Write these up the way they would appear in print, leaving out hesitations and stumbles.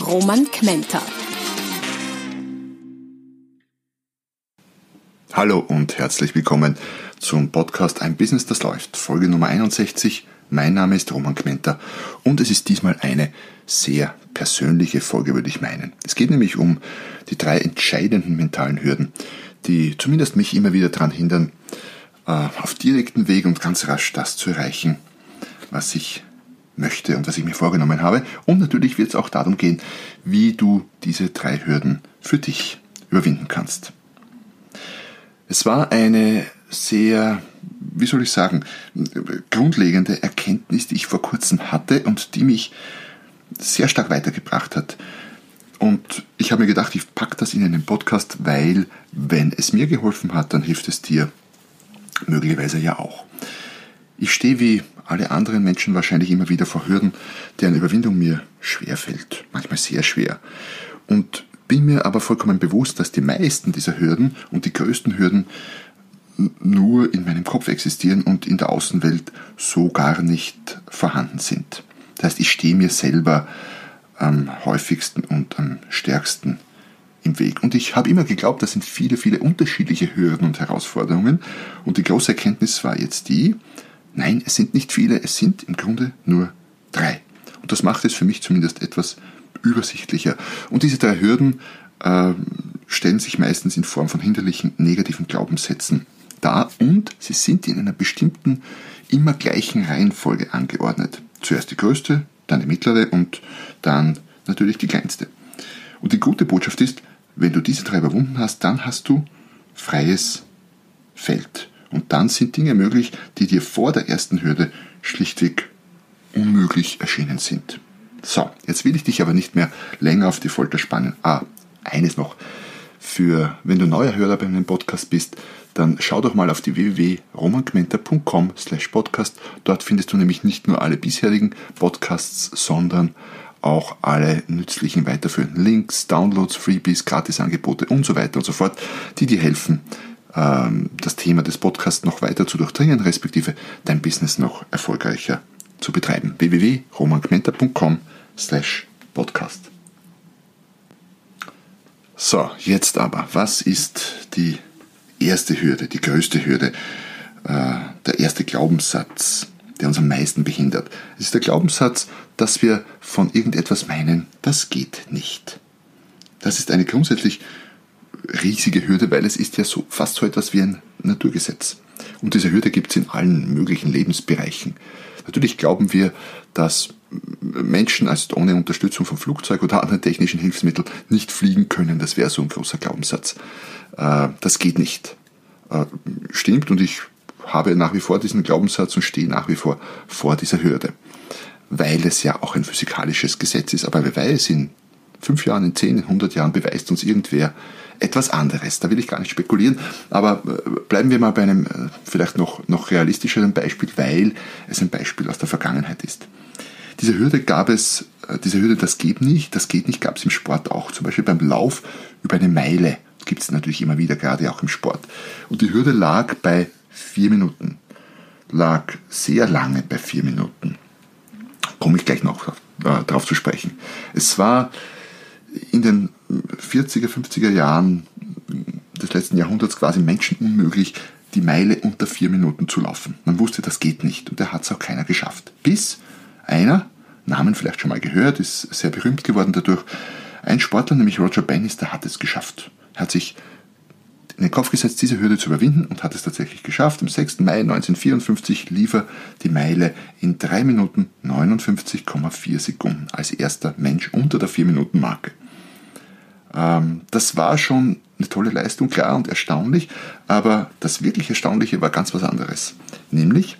Roman Kmenta. Hallo und herzlich willkommen zum Podcast Ein Business, das läuft, Folge Nummer 61. Mein Name ist Roman Kmenta und es ist diesmal eine sehr persönliche Folge, würde ich meinen. Es geht nämlich um die 3 entscheidenden mentalen Hürden, die zumindest mich immer wieder daran hindern, auf direkten Weg und ganz rasch das zu erreichen, was ich möchte und was ich mir vorgenommen habe. Und natürlich wird es auch darum gehen, wie du diese 3 Hürden für dich überwinden kannst. Es war eine sehr, grundlegende Erkenntnis, die ich vor kurzem hatte und die mich sehr stark weitergebracht hat. Und ich habe mir gedacht, ich packe das in einen Podcast, weil wenn es mir geholfen hat, dann hilft es dir möglicherweise ja auch. Ich stehe wie alle anderen Menschen wahrscheinlich immer wieder vor Hürden, deren Überwindung mir schwer fällt, manchmal sehr schwer. Und bin mir aber vollkommen bewusst, dass die meisten dieser Hürden und die größten Hürden nur in meinem Kopf existieren und in der Außenwelt so gar nicht vorhanden sind. Das heißt, ich stehe mir selber am häufigsten und am stärksten im Weg. Und ich habe immer geglaubt, das sind viele, viele unterschiedliche Hürden und Herausforderungen. Und die große Erkenntnis war jetzt die, nein, es sind nicht viele, es sind im Grunde nur 3. Und das macht es für mich zumindest etwas übersichtlicher. Und diese 3 Hürden stellen sich meistens in Form von hinderlichen, negativen Glaubenssätzen dar und sie sind in einer bestimmten, immer gleichen Reihenfolge angeordnet. Zuerst die größte, dann die mittlere und dann natürlich die kleinste. Und die gute Botschaft ist, wenn du diese 3 überwunden hast, dann hast du freies Feld. Und dann sind Dinge möglich, die dir vor der ersten Hürde schlichtweg unmöglich erschienen sind. So, jetzt will ich dich aber nicht mehr länger auf die Folter spannen. Eines noch. Wenn du neuer Hörer bei meinem Podcast bist, dann schau doch mal auf die www.romankmenta.com/podcast. Dort findest du nämlich nicht nur alle bisherigen Podcasts, sondern auch alle nützlichen weiterführenden Links, Downloads, Freebies, Gratisangebote und so weiter und so fort, die dir helfen, das Thema des Podcasts noch weiter zu durchdringen, respektive dein Business noch erfolgreicher zu betreiben. www.romankmenta.com/podcast. So, jetzt aber, was ist die erste Hürde, die größte Hürde, der erste Glaubenssatz, der uns am meisten behindert? Es ist der Glaubenssatz, dass wir von irgendetwas meinen, das geht nicht. Das ist eine grundsätzlich riesige Hürde, weil es ist ja so fast so etwas wie ein Naturgesetz. Und diese Hürde gibt es in allen möglichen Lebensbereichen. Natürlich glauben wir, dass Menschen also ohne Unterstützung von Flugzeug oder anderen technischen Hilfsmitteln nicht fliegen können. Das wäre so ein großer Glaubenssatz. Das geht nicht. Stimmt, und ich habe nach wie vor diesen Glaubenssatz und stehe nach wie vor vor dieser Hürde. Weil es ja auch ein physikalisches Gesetz ist. Aber wer weiß, in 5 Jahren, in 10, in 100 Jahren beweist uns irgendwer etwas anderes. Da will ich gar nicht spekulieren, aber bleiben wir mal bei einem vielleicht noch realistischeren Beispiel, weil es ein Beispiel aus der Vergangenheit ist. Diese Hürde, das geht nicht, gab es im Sport auch. Zum Beispiel beim Lauf über eine Meile gibt es natürlich immer wieder, gerade auch im Sport. Und die Hürde lag bei 4 Minuten. Lag sehr lange bei 4 Minuten. Komme ich gleich noch drauf zu sprechen. Es war in den 40er, 50er Jahren des letzten Jahrhunderts quasi Menschen unmöglich, die Meile unter 4 Minuten zu laufen. Man wusste, das geht nicht und da hat es auch keiner geschafft. Bis einer, Namen vielleicht schon mal gehört, ist sehr berühmt geworden dadurch, ein Sportler, nämlich Roger Bannister, hat es geschafft. Er hat sich in den Kopf gesetzt, diese Hürde zu überwinden und hat es tatsächlich geschafft. Am 6. Mai 1954 lief er die Meile in 3 Minuten 59,4 Sekunden als erster Mensch unter der 4-Minuten-Marke. Das war schon eine tolle Leistung, klar und erstaunlich, aber das wirklich Erstaunliche war ganz was anderes. Nämlich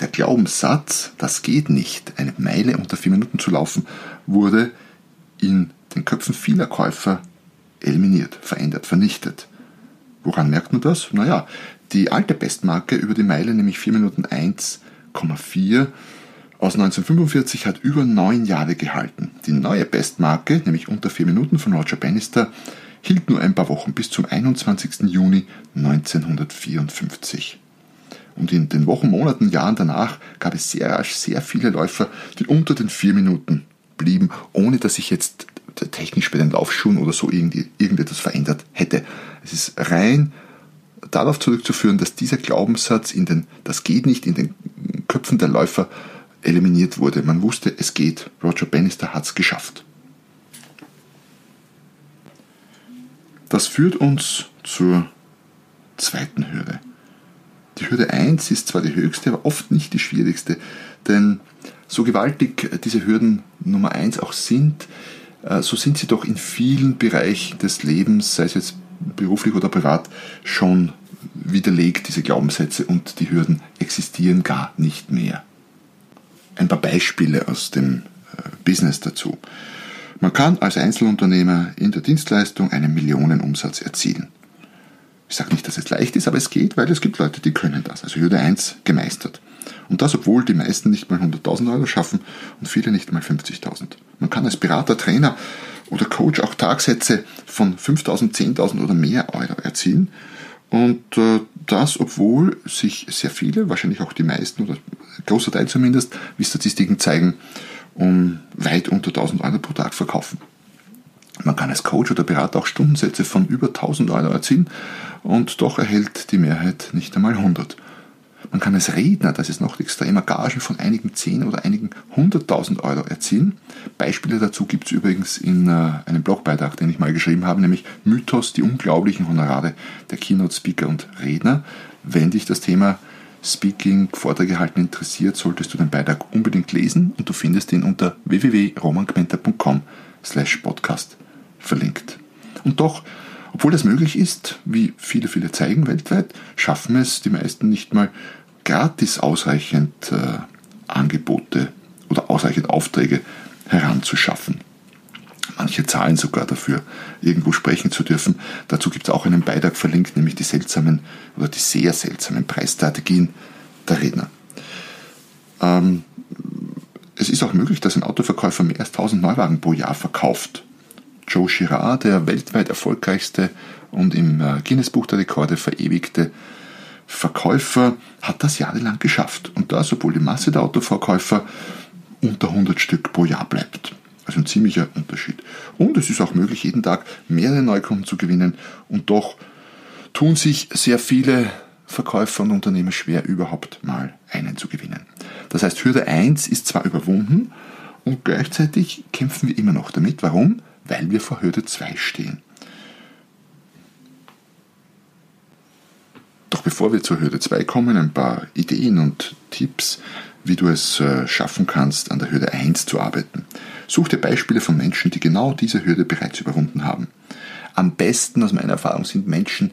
der Glaubenssatz, das geht nicht, eine Meile unter 4 Minuten zu laufen, wurde in den Köpfen vieler Käufer eliminiert, verändert, vernichtet. Woran merkt man das? Naja, die alte Bestmarke über die Meile, nämlich 4 Minuten 1,4 aus 1945, hat über 9 Jahre gehalten. Die neue Bestmarke, nämlich unter 4 Minuten von Roger Bannister, hielt nur ein paar Wochen bis zum 21. Juni 1954. Und in den Wochen, Monaten, Jahren danach gab es sehr rasch sehr viele Läufer, die unter den 4 Minuten blieben, ohne dass sich jetzt technisch bei den Laufschuhen oder so irgendetwas verändert hätte. Es ist rein darauf zurückzuführen, dass dieser Glaubenssatz das geht nicht, in den Köpfen der Läufer eliminiert wurde. Man wusste, es geht. Roger Bannister hat es geschafft. Das führt uns zur zweiten Hürde. Die Hürde 1 ist zwar die höchste, aber oft nicht die schwierigste, denn so gewaltig diese Hürden Nummer 1 auch sind, so sind sie doch in vielen Bereichen des Lebens, sei es jetzt beruflich oder privat, schon widerlegt, diese Glaubenssätze, und die Hürden existieren gar nicht mehr. Ein paar Beispiele aus dem Business dazu. Man kann als Einzelunternehmer in der Dienstleistung einen Millionenumsatz erzielen. Ich sage nicht, dass es leicht ist, aber es geht, weil es gibt Leute, die können das. Also Hürde 1 gemeistert. Und das, obwohl die meisten nicht mal 100.000 Euro schaffen und viele nicht mal 50.000. Man kann als Berater, Trainer oder Coach auch Tagessätze von 5.000, 10.000 oder mehr Euro erzielen. Und das, obwohl sich sehr viele, wahrscheinlich auch die meisten oder ein großer Teil zumindest, wie Statistiken zeigen, um weit unter 1.000 Euro pro Tag verkaufen. Man kann als Coach oder Berater auch Stundensätze von über 1.000 Euro erzielen und doch erhält die Mehrheit nicht einmal 100. Man kann als Redner, das ist noch extremer, Gagen von einigen 10 oder einigen 100.000 Euro erzielen. Beispiele dazu gibt es übrigens in einem Blogbeitrag, den ich mal geschrieben habe, nämlich Mythos, die unglaublichen Honorare der Keynote-Speaker und Redner. Wenn dich das Thema Speaking, Vorträge halten interessiert, solltest du den Beitrag unbedingt lesen, und du findest ihn unter www.romankmenta.com/podcast. verlinkt. Und doch, obwohl das möglich ist, wie viele, viele zeigen weltweit, schaffen es die meisten nicht mal gratis ausreichend Angebote oder ausreichend Aufträge heranzuschaffen. Manche zahlen sogar dafür, irgendwo sprechen zu dürfen. Dazu gibt es auch einen Beitrag verlinkt, nämlich die sehr seltsamen Preisstrategien der Redner. Es ist auch möglich, dass ein Autoverkäufer mehr als 1000 Neuwagen pro Jahr verkauft. Joe Girard, der weltweit erfolgreichste und im Guinness-Buch der Rekorde verewigte Verkäufer, hat das jahrelang geschafft. Und das, obwohl die Masse der Autoverkäufer unter 100 Stück pro Jahr bleibt. Also ein ziemlicher Unterschied. Und es ist auch möglich, jeden Tag mehrere Neukunden zu gewinnen. Und doch tun sich sehr viele Verkäufer und Unternehmer schwer, überhaupt mal einen zu gewinnen. Das heißt, Hürde 1 ist zwar überwunden, und gleichzeitig kämpfen wir immer noch damit. Warum? Weil wir vor Hürde 2 stehen. Doch bevor wir zur Hürde 2 kommen, ein paar Ideen und Tipps, wie du es schaffen kannst, an der Hürde 1 zu arbeiten. Such dir Beispiele von Menschen, die genau diese Hürde bereits überwunden haben. Am besten, aus meiner Erfahrung, sind Menschen,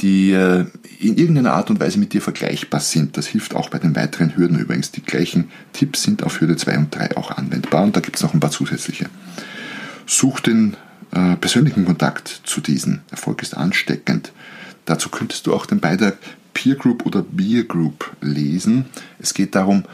die in irgendeiner Art und Weise mit dir vergleichbar sind. Das hilft auch bei den weiteren Hürden übrigens. Die gleichen Tipps sind auf Hürde 2 und 3 auch anwendbar, und da gibt es noch ein paar zusätzliche. Such den persönlichen Kontakt zu diesen. Erfolg ist ansteckend. Dazu könntest du auch den Beitrag Peer Group oder Beer Group lesen. Es geht darum,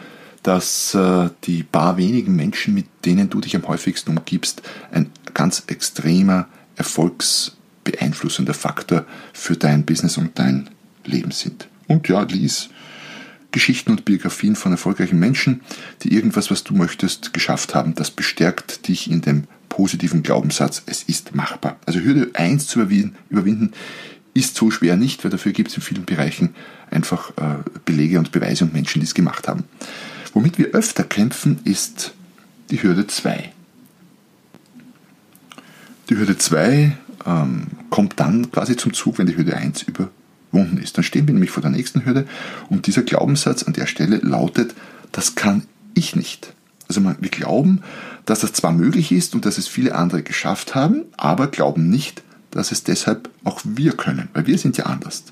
dass die paar wenigen Menschen, mit denen du dich am häufigsten umgibst, ein ganz extremer erfolgsbeeinflussender Faktor für dein Business und dein Leben sind. Und ja, lies Geschichten und Biografien von erfolgreichen Menschen, die irgendwas, was du möchtest, geschafft haben. Das bestärkt dich in dem positiven Glaubenssatz, es ist machbar. Also Hürde 1 zu überwinden ist so schwer nicht, weil dafür gibt es in vielen Bereichen einfach Belege und Beweise und Menschen, die es gemacht haben. Womit wir öfter kämpfen, ist die Hürde 2. Die Hürde 2 kommt dann quasi zum Zug, wenn die Hürde 1 überwunden ist. Dann stehen wir nämlich vor der nächsten Hürde, und dieser Glaubenssatz an der Stelle lautet: Das kann ich nicht. Also wir glauben, dass das zwar möglich ist und dass es viele andere geschafft haben, aber glauben nicht, dass es deshalb auch wir können, weil wir sind ja anders.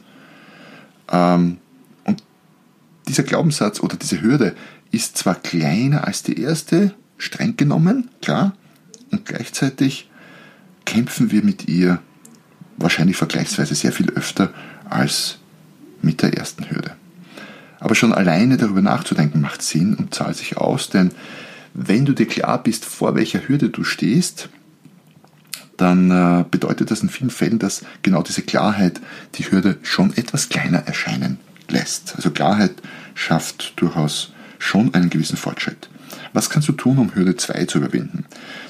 Und dieser Glaubenssatz oder diese Hürde ist zwar kleiner als die erste streng genommen, klar, und gleichzeitig kämpfen wir mit ihr wahrscheinlich vergleichsweise sehr viel öfter als mit der ersten Hürde. Aber schon alleine darüber nachzudenken macht Sinn und zahlt sich aus, denn wenn du dir klar bist, vor welcher Hürde du stehst, dann bedeutet das in vielen Fällen, dass genau diese Klarheit die Hürde schon etwas kleiner erscheinen lässt. Also Klarheit schafft durchaus schon einen gewissen Fortschritt. Was kannst du tun, um Hürde 2 zu überwinden?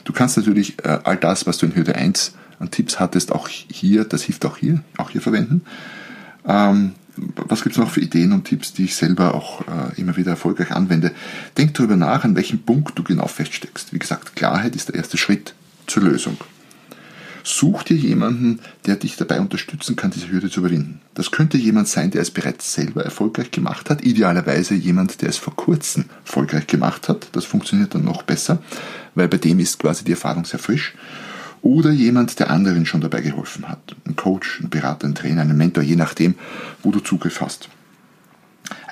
Du kannst natürlich all das, was du in Hürde 1 an Tipps hattest, auch hier, das hilft auch hier verwenden. Was gibt es noch für Ideen und Tipps, die ich selber auch immer wieder erfolgreich anwende? Denk darüber nach, an welchem Punkt du genau feststeckst. Wie gesagt, Klarheit ist der erste Schritt zur Lösung. Such dir jemanden, der dich dabei unterstützen kann, diese Hürde zu überwinden. Das könnte jemand sein, der es bereits selber erfolgreich gemacht hat. Idealerweise jemand, der es vor kurzem erfolgreich gemacht hat. Das funktioniert dann noch besser, weil bei dem ist quasi die Erfahrung sehr frisch. Oder jemand, der anderen schon dabei geholfen hat. Ein Coach, ein Berater, ein Trainer, ein Mentor, je nachdem, wo du Zugriff hast.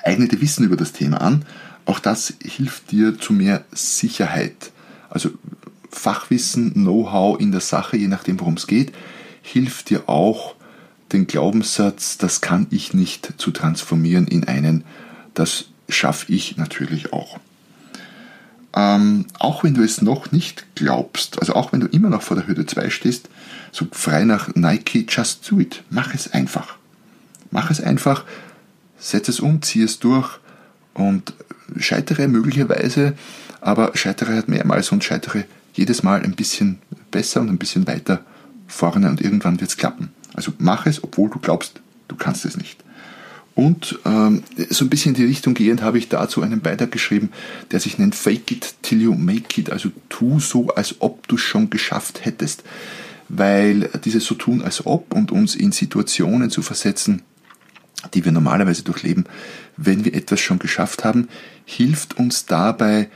Eigne dir Wissen über das Thema an. Auch das hilft dir zu mehr Sicherheit. Also Fachwissen, Know-how in der Sache, je nachdem, worum es geht, hilft dir auch, den Glaubenssatz, das kann ich nicht, zu transformieren in einen, das schaffe ich natürlich auch. Auch wenn du es noch nicht glaubst, also auch wenn du immer noch vor der Hürde 2 stehst, so frei nach Nike, just do it, mach es einfach. Mach es einfach, setz es um, zieh es durch und scheitere möglicherweise, aber scheitere halt mehrmals und scheitere jedes Mal ein bisschen besser und ein bisschen weiter vorne und irgendwann wird es klappen. Also mach es, obwohl du glaubst, du kannst es nicht. Und so ein bisschen in die Richtung gehend habe ich dazu einen Beitrag geschrieben, der sich nennt Fake it till you make it, also tu so, als ob du es schon geschafft hättest. Weil dieses so tun, als ob und uns in Situationen zu versetzen, die wir normalerweise durchleben, wenn wir etwas schon geschafft haben, hilft uns dabei,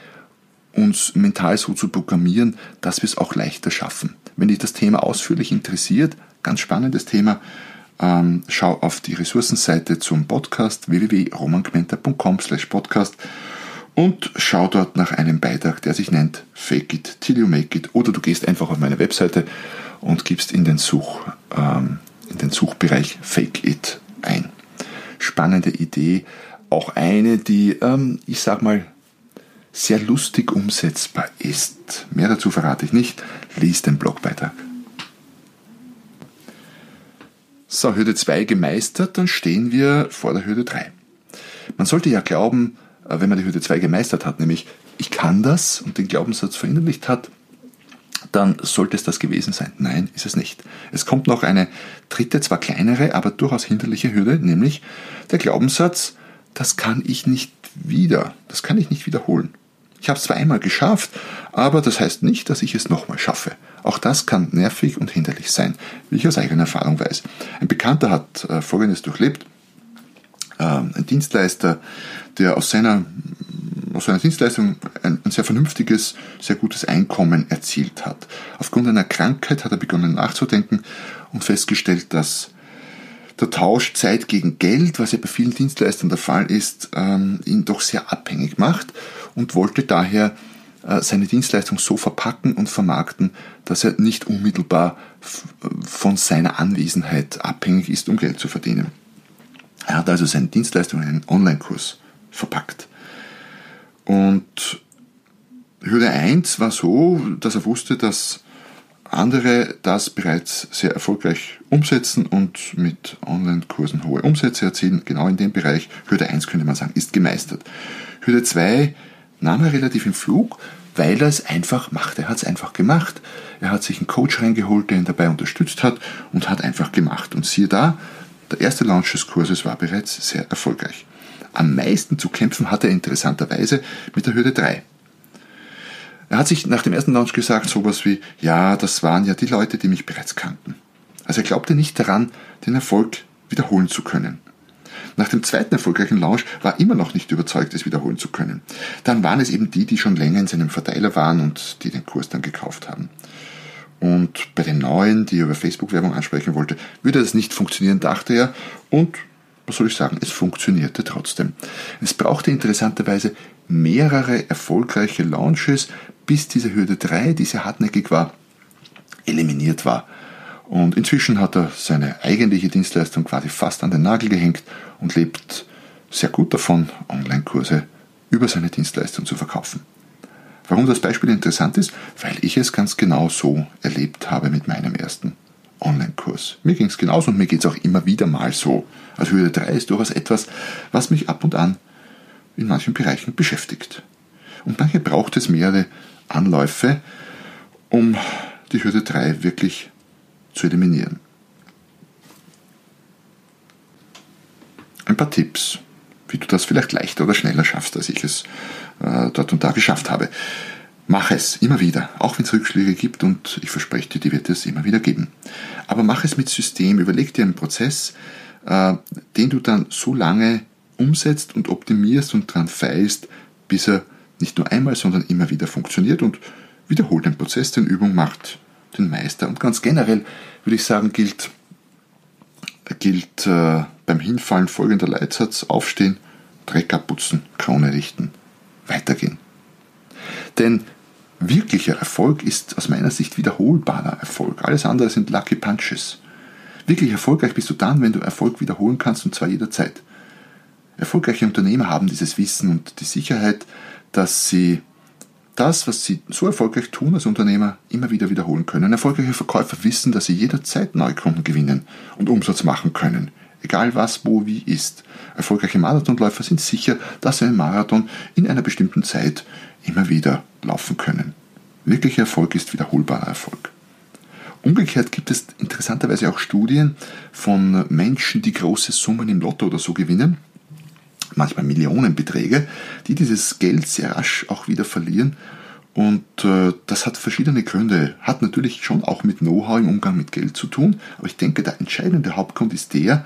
uns mental so zu programmieren, dass wir es auch leichter schaffen. Wenn dich das Thema ausführlich interessiert, ganz spannendes Thema, schau auf die Ressourcenseite zum Podcast www.romankmenta.com/podcast und schau dort nach einem Beitrag, der sich nennt Fake it till you make it, oder du gehst einfach auf meine Webseite und gibst in den Suchbereich Fake it ein. Spannende Idee, auch eine, die, ich sag mal, sehr lustig umsetzbar ist. Mehr dazu verrate ich nicht. Lies den Blogbeitrag. So, Hürde 2 gemeistert, dann stehen wir vor der Hürde 3. Man sollte ja glauben, wenn man die Hürde 2 gemeistert hat, nämlich ich kann das und den Glaubenssatz verinnerlicht hat, dann sollte es das gewesen sein. Nein, ist es nicht. Es kommt noch eine dritte, zwar kleinere, aber durchaus hinderliche Hürde, nämlich der Glaubenssatz, das kann ich nicht wiederholen. Ich habe es zwar einmal geschafft, aber das heißt nicht, dass ich es nochmal schaffe. Auch das kann nervig und hinderlich sein, wie ich aus eigener Erfahrung weiß. Ein Bekannter hat Folgendes durchlebt. Ein Dienstleister, der aus seiner Dienstleistung ein sehr vernünftiges, sehr gutes Einkommen erzielt hat. Aufgrund einer Krankheit hat er begonnen nachzudenken und festgestellt, dass der Tausch Zeit gegen Geld, was ja bei vielen Dienstleistern der Fall ist, ihn doch sehr abhängig macht und wollte daher seine Dienstleistung so verpacken und vermarkten, dass er nicht unmittelbar von seiner Anwesenheit abhängig ist, um Geld zu verdienen. Er hat also seine Dienstleistung in einen Online-Kurs verpackt. Und Hürde 1 war so, dass er wusste, dass andere das bereits sehr erfolgreich umsetzen und mit Online-Kursen hohe Umsätze erzielen, genau in dem Bereich. Hürde 1 könnte man sagen, ist gemeistert. Hürde 2 nahm er relativ im Flug, weil er es einfach macht. Er hat es einfach gemacht. Er hat sich einen Coach reingeholt, der ihn dabei unterstützt hat und hat einfach gemacht. Und siehe da, der erste Launch des Kurses war bereits sehr erfolgreich. Am meisten zu kämpfen hat er interessanterweise mit der Hürde 3. Er hat sich nach dem ersten Launch gesagt, sowas wie, ja, das waren ja die Leute, die mich bereits kannten. Also er glaubte nicht daran, den Erfolg wiederholen zu können. Nach dem zweiten erfolgreichen Launch war er immer noch nicht überzeugt, es wiederholen zu können. Dann waren es eben die schon länger in seinem Verteiler waren und die den Kurs dann gekauft haben. Und bei den Neuen, die er über Facebook-Werbung ansprechen wollte, würde das nicht funktionieren, dachte er, und was soll ich sagen, es funktionierte trotzdem. Es brauchte interessanterweise mehrere erfolgreiche Launches, bis diese Hürde 3, die sehr hartnäckig war, eliminiert war. Und inzwischen hat er seine eigentliche Dienstleistung quasi fast an den Nagel gehängt und lebt sehr gut davon, Online-Kurse über seine Dienstleistung zu verkaufen. Warum das Beispiel interessant ist? Weil ich es ganz genau so erlebt habe mit meinem ersten Online-Kurs. Mir ging es genauso und mir geht es auch immer wieder mal so. Also Hürde 3 ist durchaus etwas, was mich ab und an in manchen Bereichen beschäftigt. Und manchmal braucht es mehrere Anläufe, um die Hürde 3 wirklich zu eliminieren. Ein paar Tipps, wie du das vielleicht leichter oder schneller schaffst, als ich es dort und da geschafft habe. Mach es immer wieder, auch wenn es Rückschläge gibt, und ich verspreche dir, die wird es immer wieder geben. Aber mach es mit System, überleg dir einen Prozess, den du dann so lange umsetzt und optimierst und dran feilst, bis er nicht nur einmal, sondern immer wieder funktioniert, und wiederhol den Prozess, denn Übung macht den Meister. Und ganz generell würde ich sagen, gilt beim Hinfallen folgender Leitsatz: Aufstehen, Dreck abputzen, Krone richten, weitergehen. Denn wirklicher Erfolg ist aus meiner Sicht wiederholbarer Erfolg. Alles andere sind Lucky Punches. Wirklich erfolgreich bist du dann, wenn du Erfolg wiederholen kannst, und zwar jederzeit. Erfolgreiche Unternehmer haben dieses Wissen und die Sicherheit, dass sie das, was sie so erfolgreich tun als Unternehmer, immer wieder wiederholen können. Erfolgreiche Verkäufer wissen, dass sie jederzeit Neukunden gewinnen und Umsatz machen können. Egal was, wo, wie ist. Erfolgreiche Marathonläufer sind sicher, dass sie einen Marathon in einer bestimmten Zeit immer wieder laufen können. Wirklicher Erfolg ist wiederholbarer Erfolg. Umgekehrt gibt es interessanterweise auch Studien von Menschen, die große Summen im Lotto oder so gewinnen, manchmal Millionenbeträge, die dieses Geld sehr rasch auch wieder verlieren. Und das hat verschiedene Gründe, hat natürlich schon auch mit Know-how im Umgang mit Geld zu tun, aber ich denke, der entscheidende Hauptgrund ist der,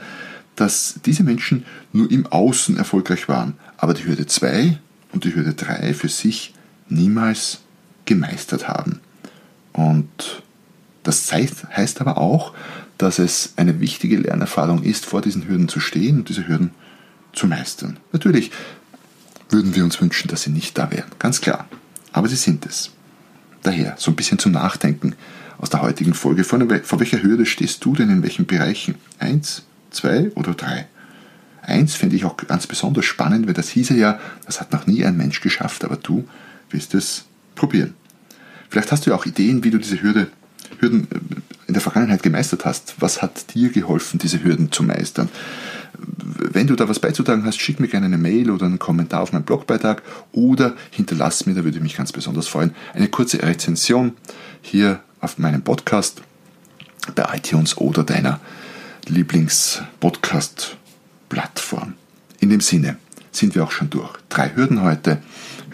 dass diese Menschen nur im Außen erfolgreich waren, aber die Hürde 2 und die Hürde 3 für sich niemals gemeistert haben. Und das heißt aber auch, dass es eine wichtige Lernerfahrung ist, vor diesen Hürden zu stehen und diese Hürden zu meistern. Natürlich würden wir uns wünschen, dass sie nicht da wären, ganz klar. Aber sie sind es. Daher, so ein bisschen zum Nachdenken aus der heutigen Folge. Vor welcher Hürde stehst du denn in welchen Bereichen? 1, 2 oder 3? 1 finde ich auch ganz besonders spannend, weil das hieße ja, das hat noch nie ein Mensch geschafft, aber du willst es probieren. Vielleicht hast du ja auch Ideen, wie du diese Hürden in der Vergangenheit gemeistert hast. Was hat dir geholfen, diese Hürden zu meistern? Wenn du da was beizutragen hast, schick mir gerne eine Mail oder einen Kommentar auf meinen Blogbeitrag oder hinterlass mir, da würde ich mich ganz besonders freuen, eine kurze Rezension hier auf meinem Podcast bei iTunes oder deiner Lieblings-Podcast-Plattform. In dem Sinne sind wir auch schon durch. 3 Hürden heute.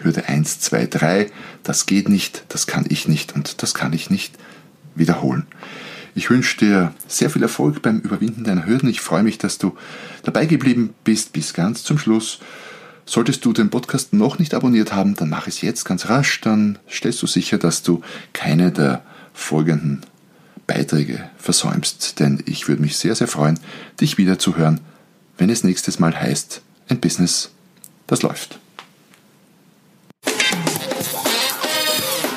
Hürde 1, 2, 3. Das geht nicht, das kann ich nicht und das kann ich nicht wiederholen. Ich wünsche dir sehr viel Erfolg beim Überwinden deiner Hürden. Ich freue mich, dass du dabei geblieben bist bis ganz zum Schluss. Solltest du den Podcast noch nicht abonniert haben, dann mach es jetzt ganz rasch. Dann stellst du sicher, dass du keine der folgenden Beiträge versäumst. Denn ich würde mich sehr, sehr freuen, dich wieder zu hören, wenn es nächstes Mal heißt, ein Business, das läuft.